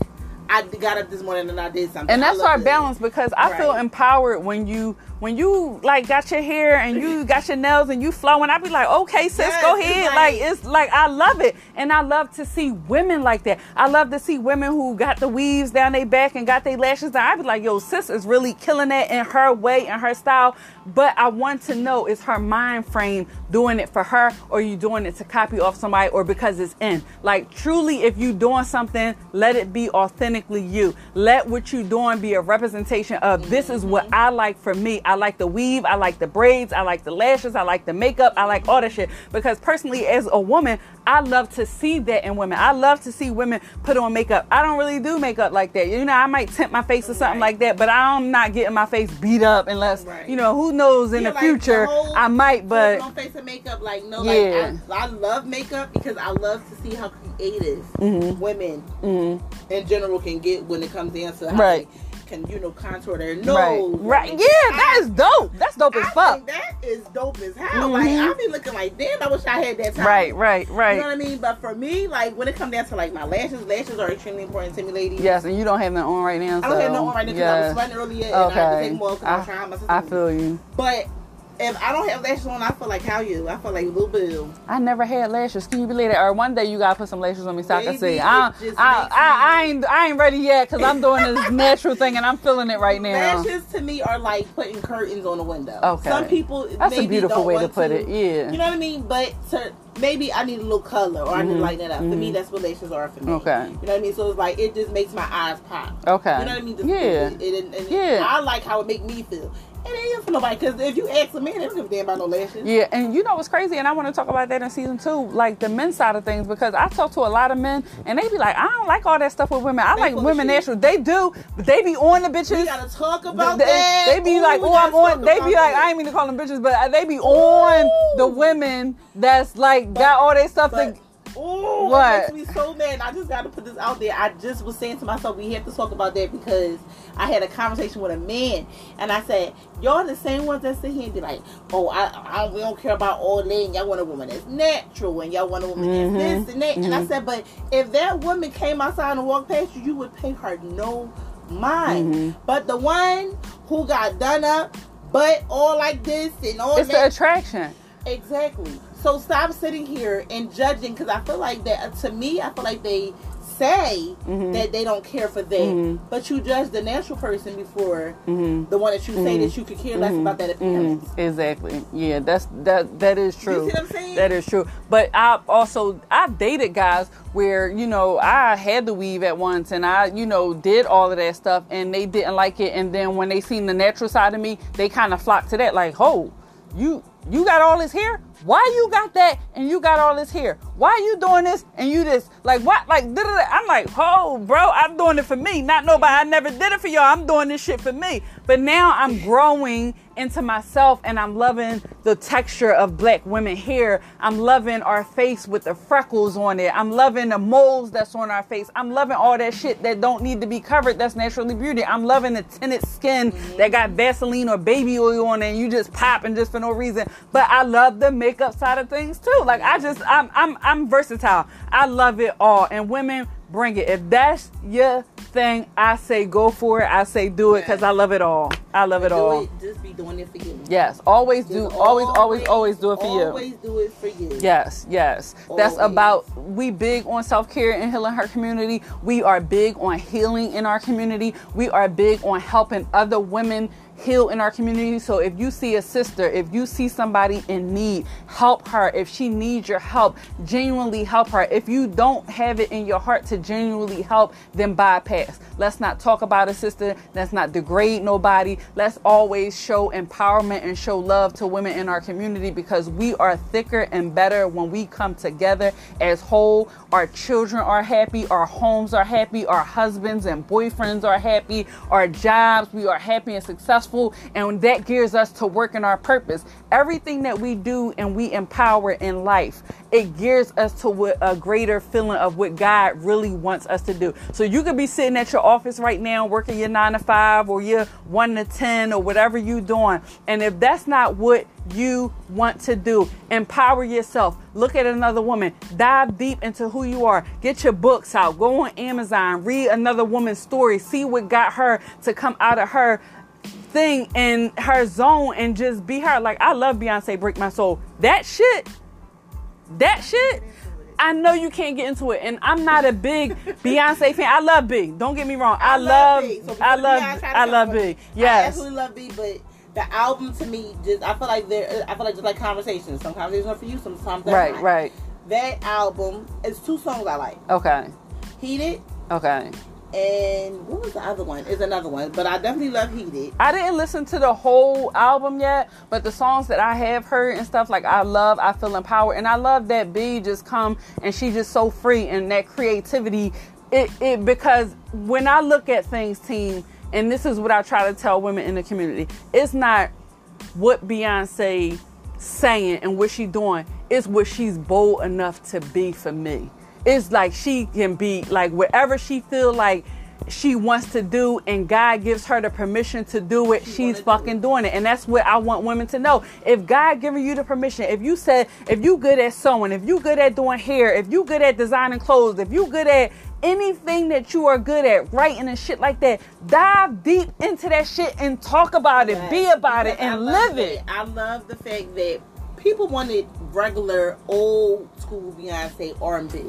I got up this morning and I did something. And that's our this. balance, because I right. feel empowered when you when you like got your hair and you got your nails and you flowing. I be like, okay, sis, yes, go ahead. It's like, like it's like I love it, and I love to see women like that. I love to see women who got the weaves down their back and got their lashes down. I be like, yo, sis is really killing that in her way and her style. But I want to know, is her mind frame doing it for her, or are you doing it to copy off somebody, or because it's in? Like, truly, if you doing something, let it be authentic. You let what you doing be a representation of, this is what I like for me. I like the weave, I like the braids, I like the lashes, I like the makeup, I like all that shit. Because personally, as a woman, I love to see that in women. I love to see women put on makeup. I don't really do makeup like that. You know, I might tint my face or something right. like that, but I'm not getting my face beat up unless right. you know, who knows in yeah, the like future the whole, I might. But on face and makeup, like no, yeah. like I, I love makeup because I love to see how creative mm-hmm. women mm-hmm. in general can get when it comes down to how right. they can, you know, contour their nose. Right, right. Yeah, that I, is dope. That's dope as I fuck. Think that is dope as hell. Mm-hmm. Like, I be looking like, damn, I wish I had that time. Right, right, right. You know what I mean? But for me, like, when it comes down to, like, my lashes, lashes are extremely important to me, ladies. Yes, and you don't have them on right now, so. I don't have them on right now because yes. I was sweating earlier, and okay. I had to take more because I'm trying my sister. I feel you. But if I don't have lashes on, I feel like how you. I feel like Lil Bill. I never had lashes. Can you believe that? Or one day you gotta put some lashes on me so Maybe I can see. I, I, I, I, I ain't I ain't ready yet because I'm doing this natural thing and I'm feeling it right now. Lashes to me are like putting curtains on a window. Okay. Some people that's maybe a beautiful don't way want to put to, it. Yeah. You know what I mean? But to, maybe I need a little color, or mm-hmm. I need to lighten it up. Mm-hmm. For me, that's what lashes are for me. Okay. You know what I mean? So it's like, it just makes my eyes pop. Okay. You know what I mean? Just, yeah. It, it, it, it, yeah. I like how it make me feel. It ain't for nobody, because if you ask a man, they don't give a damn about no lashes. Yeah, and you know what's crazy, and I want to talk about that in season two, like the men's side of things, because I talk to a lot of men, and they be like, I don't like all that stuff with women. I they like women natural. They do, but they be on the bitches. We gotta talk about they, that. They be Ooh, like, oh, I'm on. They be like, that. I ain't mean to call them bitches, but they be Ooh. on the women that's like but, got all that stuff. But, to, Oh, what? That makes me so mad. I just got to put this out there. I just was saying to myself, we have to talk about that because I had a conversation with a man, and I said, y'all the same ones that sit here and be like, oh, I, I we don't care about all that, and y'all want a woman that's natural, and y'all want a woman mm-hmm. that's this and that. Mm-hmm. And I said, but if that woman came outside and walked past you, you would pay her no mind. Mm-hmm. But the one who got done up, but all like this and all it's that. It's the attraction. Exactly. So stop sitting here and judging, because I feel like that, to me, I feel like they say mm-hmm. that they don't care for that, mm-hmm. but you judge the natural person before mm-hmm. the one that you mm-hmm. say that you could care less mm-hmm. about that appearance. Mm-hmm. Exactly. Yeah, that's that. That is true. You see what I'm saying? That is true. But I also I've dated guys where, you know, I had the weave at once, and I, you know, did all of that stuff, and they didn't like it, and then when they seen the natural side of me, they kind of flocked to that, like, oh, you. You got all this hair? Why you got that and you got all this hair? Why you doing this and you just, like, what? Like, I'm like, oh, bro, I'm doing it for me. Not nobody. I never did it for y'all. I'm doing this shit for me. But now I'm growing into myself, and I'm loving the texture of black women hair. I'm loving our face with the freckles on it. I'm loving the moles that's on our face. I'm loving all that shit that don't need to be covered. That's naturally beauty. I'm loving the tinted skin mm-hmm. that got Vaseline or baby oil on it, and you just pop and just for no reason. But I love the makeup side of things too. Like, I just, I'm, I'm, I'm versatile. I love it all. And women, bring it. If that's your thing, I say go for it. I say do it, because I love it all. I love it all. Just be doing it for you. Yes, always do. Always, always, always do it for you. Always do it for you. Yes, yes. That's about. We big on self-care and healing her community. We are big on healing in our community. We are big on helping other women heal in our community. So if you see a sister, if you see somebody in need, help her. If she needs your help, genuinely help her. If you don't have it in your heart to genuinely help, then bypass. Let's not talk about a sister. Let's not degrade nobody. Let's always show empowerment and show love to women in our community, because we are thicker and better when we come together as whole. Our children are happy. Our homes are happy. Our husbands and boyfriends are happy. Our jobs, we are happy and successful. And that gears us to work in our purpose. Everything that we do and we empower in life, it gears us to a greater feeling of what God really wants us to do. So you could be sitting at your office right now, working your nine to five or your one to ten or whatever you're doing. And if that's not what you want to do, empower yourself. Look at another woman. Dive deep into who you are. Get your books out. Go on Amazon. Read another woman's story. See what got her to come out of her thing in her zone and just be her. Like, I love Beyonce, Break My Soul. That shit, that shit, I know you can't get into it. And I'm not a big Beyonce fan. I love Big. Don't get me wrong. I, I love, love so I love, I, I love Big. Yes. I absolutely love Big, but the album to me, just I feel like there. I feel like just like conversations. Some conversations are for you. Sometimes they're right, not. Right. That album is two songs I like. Okay. Heated. Okay. And what was the other one? It's another one, but I definitely love Heated. I didn't listen to the whole album yet, but the songs that I have heard and stuff, like, I love, I Feel Empowered, and I love that B just come and she just so free, and that creativity, it, it because when I look at things, team, and this is what I try to tell women in the community, it's not what Beyonce saying and what she doing, it's what she's bold enough to be for me. It's like she can be like whatever she feel like she wants to do, and God gives her the permission to do it. She she's fucking do it. doing it. And that's what I want women to know. If God giving you the permission, if you said, if you good at sewing, if you good at doing hair, if you good at designing clothes, if you good at anything that you are good at, writing and shit like that, dive deep into that shit and talk about it, yes. be about because it and live it. it. I love the fact that people wanted regular old school Beyonce R and B.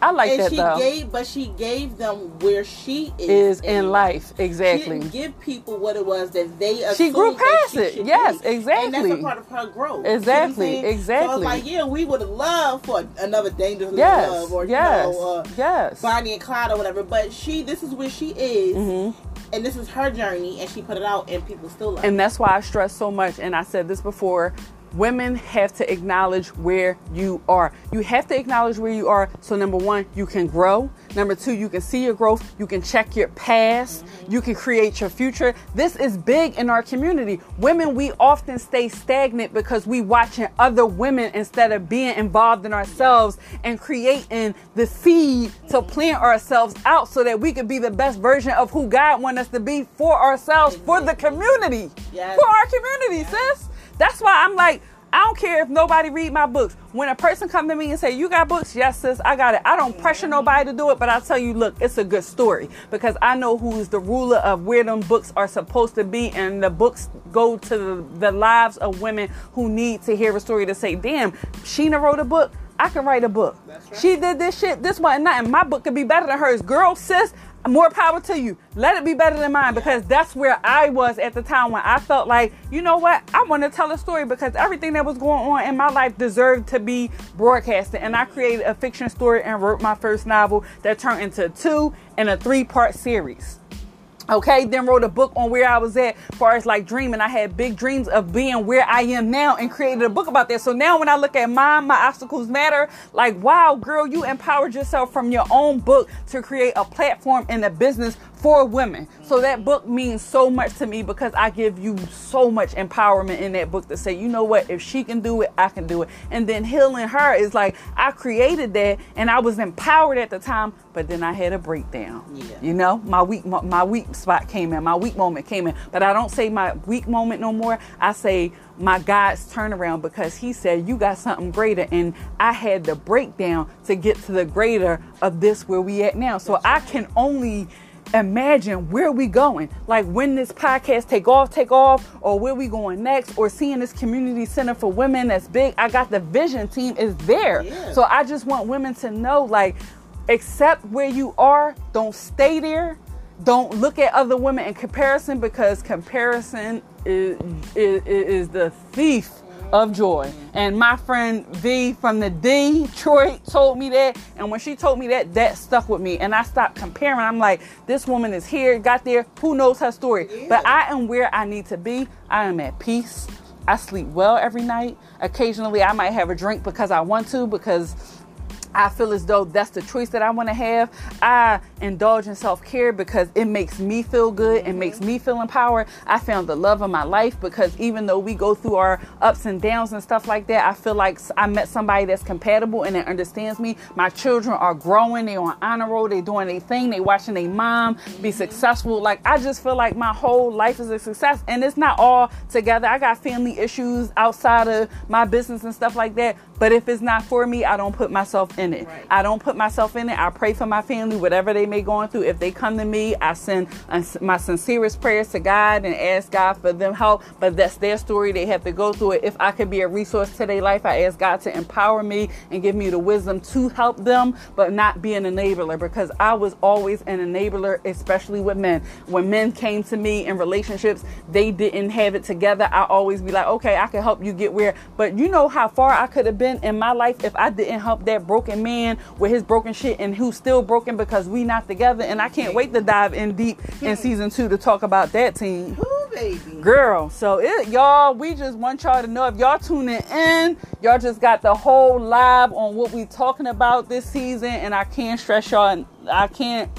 I like and that she though. Gave, but she gave them where she is, is in life. Exactly. She didn't give people what it was that they assumed she grew past that she it. Yes, be. Exactly. And that's a part of her growth. Exactly. You know exactly. So I was like, yeah, we would have loved for another Dangerous yes, Love or yes, you know, uh, yes. Bonnie and Clyde or whatever. But she, this is where she is. Mm-hmm. And this is her journey, and she put it out, and people still love it. And that's why I stress so much, and I said this before, Women have to acknowledge where you are. You have to acknowledge where you are. So number one, you can grow. Number two, you can see your growth. You can check your past. Mm-hmm. You can create your future. This is big in our community. Women, we often stay stagnant because we watching other women instead of being involved in ourselves and creating the seed mm-hmm. to plant ourselves out so that we can be the best version of who God wants us to be for ourselves, mm-hmm. for the community, yes. for our community, yes. sis. That's why I'm like, I don't care if nobody read my books. When a person come to me and say, you got books? Yes, sis, I got it. I don't pressure nobody to do it, but I tell you, look, it's a good story because I know who's the ruler of where them books are supposed to be, and the books go to the, the lives of women who need to hear a story to say, damn, Sheena wrote a book. I can write a book. That's right. She did this shit. This wasn't nothing. My book could be better than hers. Girl, sis, more power to you. Let it be better than mine, because that's where I was at the time when I felt like, you know what? I want to tell a story because everything that was going on in my life deserved to be broadcasted. And I created a fiction story and wrote my first novel that turned into a two and a three part series. Okay, then wrote a book on where I was at as far as like dreaming. I had big dreams of being where I am now and created a book about that. So now when I look at mine, my obstacles matter. Like, wow, girl, you empowered yourself from your own book to create a platform and a business for women. So that book means so much to me because I give you so much empowerment in that book to say, you know what, if she can do it, I can do it. And then Healing Her is like, I created that and I was empowered at the time, but then I had a breakdown. Yeah. You know, my weak, my, my weak spot came in, my weak moment came in, but I don't say my weak moment no more. I say my God's turnaround, because he said, you got something greater. And I had the breakdown to get to the greater of this where we at now. So I can only imagine where we going, like when this podcast take off take off or where we going next, or seeing this community center for women that's big. I got the vision team is there. Yeah. So I just want women to know, like, accept where you are. Don't stay there. Don't look at other women in comparison, because comparison is is, is the thief of joy. And my friend V from the Detroit told me that, and when she told me that, that stuck with me, and I stopped comparing. I'm like, this woman is here, got there, who knows her story? Yeah. But I am where I need to be. I am at peace. I sleep well every night. Occasionally I might have a drink because I want to, because I feel as though that's the choice that I want to have. I indulge in self-care because it makes me feel good. It makes me feel empowered. I found the love of my life, because even though we go through our ups and downs and stuff like that, I feel like I met somebody that's compatible and that understands me. My children are growing. They're on honor roll. They're doing their thing. They're watching their mom be successful. Like, I just feel like my whole life is a success, and it's not all together. I got family issues outside of my business and stuff like that. But if it's not for me, I don't put myself in it. Right. I don't put myself in it. I pray for my family, whatever they may be going through. If they come to me, I send my sincerest prayers to God and ask God for them help. But that's their story. They have to go through it. If I could be a resource to their life, I ask God to empower me and give me the wisdom to help them, but not be an enabler, because I was always an enabler, especially with men. When men came to me in relationships, they didn't have it together. I always be like, okay, I can help you get where, but you know how far I could have been in my life if I didn't help that broken man with his broken shit, and who's still broken because we not together. And I can't wait to dive in deep in season two to talk about that team. Ooh, baby. Girl, so it, y'all, we just want y'all to know, if y'all tuning in, y'all just got the whole live on what we talking about this season. And I can't stress y'all, I can't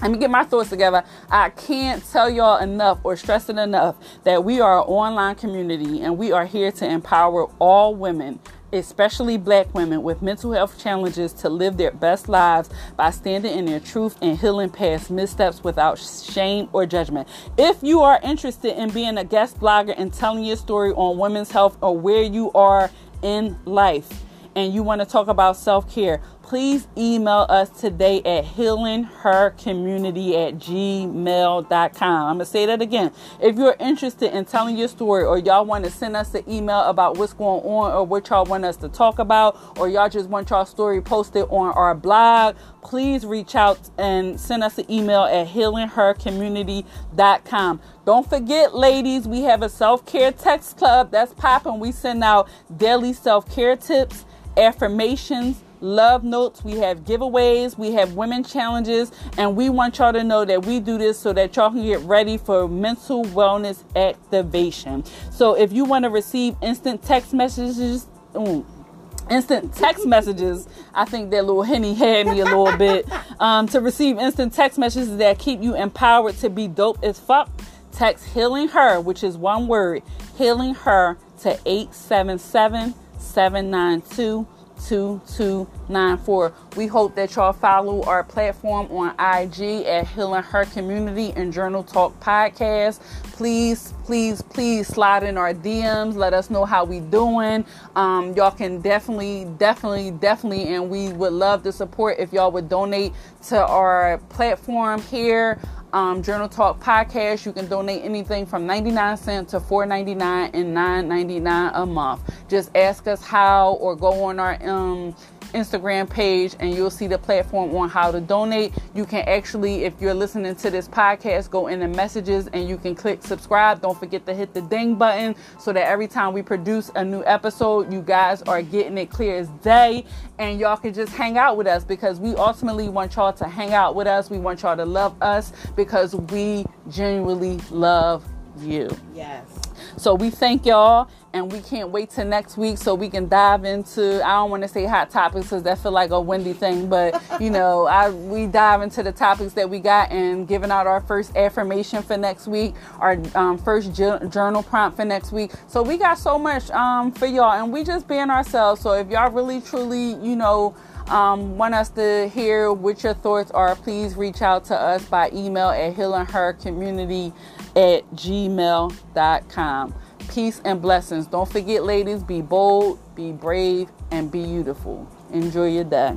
Let me get my thoughts together. I can't tell y'all enough or stress it enough that we are an online community, and we are here to empower all women, especially Black women with mental health challenges, to live their best lives by standing in their truth and healing past missteps without shame or judgment. If you are interested in being a guest blogger and telling your story on women's health or where you are in life, and you want to talk about self-care, please email us today at healing her community at gmail dot com. I'm going to say that again. If you're interested in telling your story, or y'all want to send us an email about what's going on or what y'all want us to talk about, or y'all just want y'all story posted on our blog, please reach out and send us an email at healing her community dot com. Don't forget, ladies, we have a self-care text club that's popping. We send out daily self-care tips, affirmations, love notes, we have giveaways, we have women challenges, and we want y'all to know that we do this so that y'all can get ready for mental wellness activation. So if you want to receive instant text messages, ooh, instant text messages, I think that little Henny had me a little bit, um, to receive instant text messages that keep you empowered to be dope as fuck, text Healing Her, which is one word, Healing Her, to eight seven seven, seven nine two, two two nine four. We hope that y'all follow our platform on I G at Healing Her Community and Journal Talk Podcast. Please, please, please slide in our D Ms. Let us know how we doing. Um, y'all can definitely, definitely, definitely, and we would love the support if y'all would donate to our platform here. Um, Journal Talk Podcast. You can donate anything from ninety-nine cents to four ninety-nine and nine ninety-nine a month. Just ask us how, or go on our um, Instagram page and you'll see the platform on how to donate. You can actually, if you're listening to this podcast, go in the messages and you can click subscribe. Don't forget to hit the ding button so that every time we produce a new episode, you guys are getting it clear as day. And y'all can just hang out with us, because we ultimately want y'all to hang out with us. We want y'all to love us, because we genuinely love you. Yes. So we thank y'all, and we can't wait till next week so we can dive into, I don't want to say hot topics because that feel like a Wendy thing, but you know, I we dive into the topics that we got and giving out our first affirmation for next week, our um, first ju- journal prompt for next week. So we got so much um, for y'all, and we just being ourselves. So if y'all really, truly, you know, Um, want us to hear what your thoughts are, please reach out to us by email at healinghercommunity at gmail dot com. Peace and blessings. Don't forget, ladies, be bold, be brave, and be beautiful. Enjoy your day.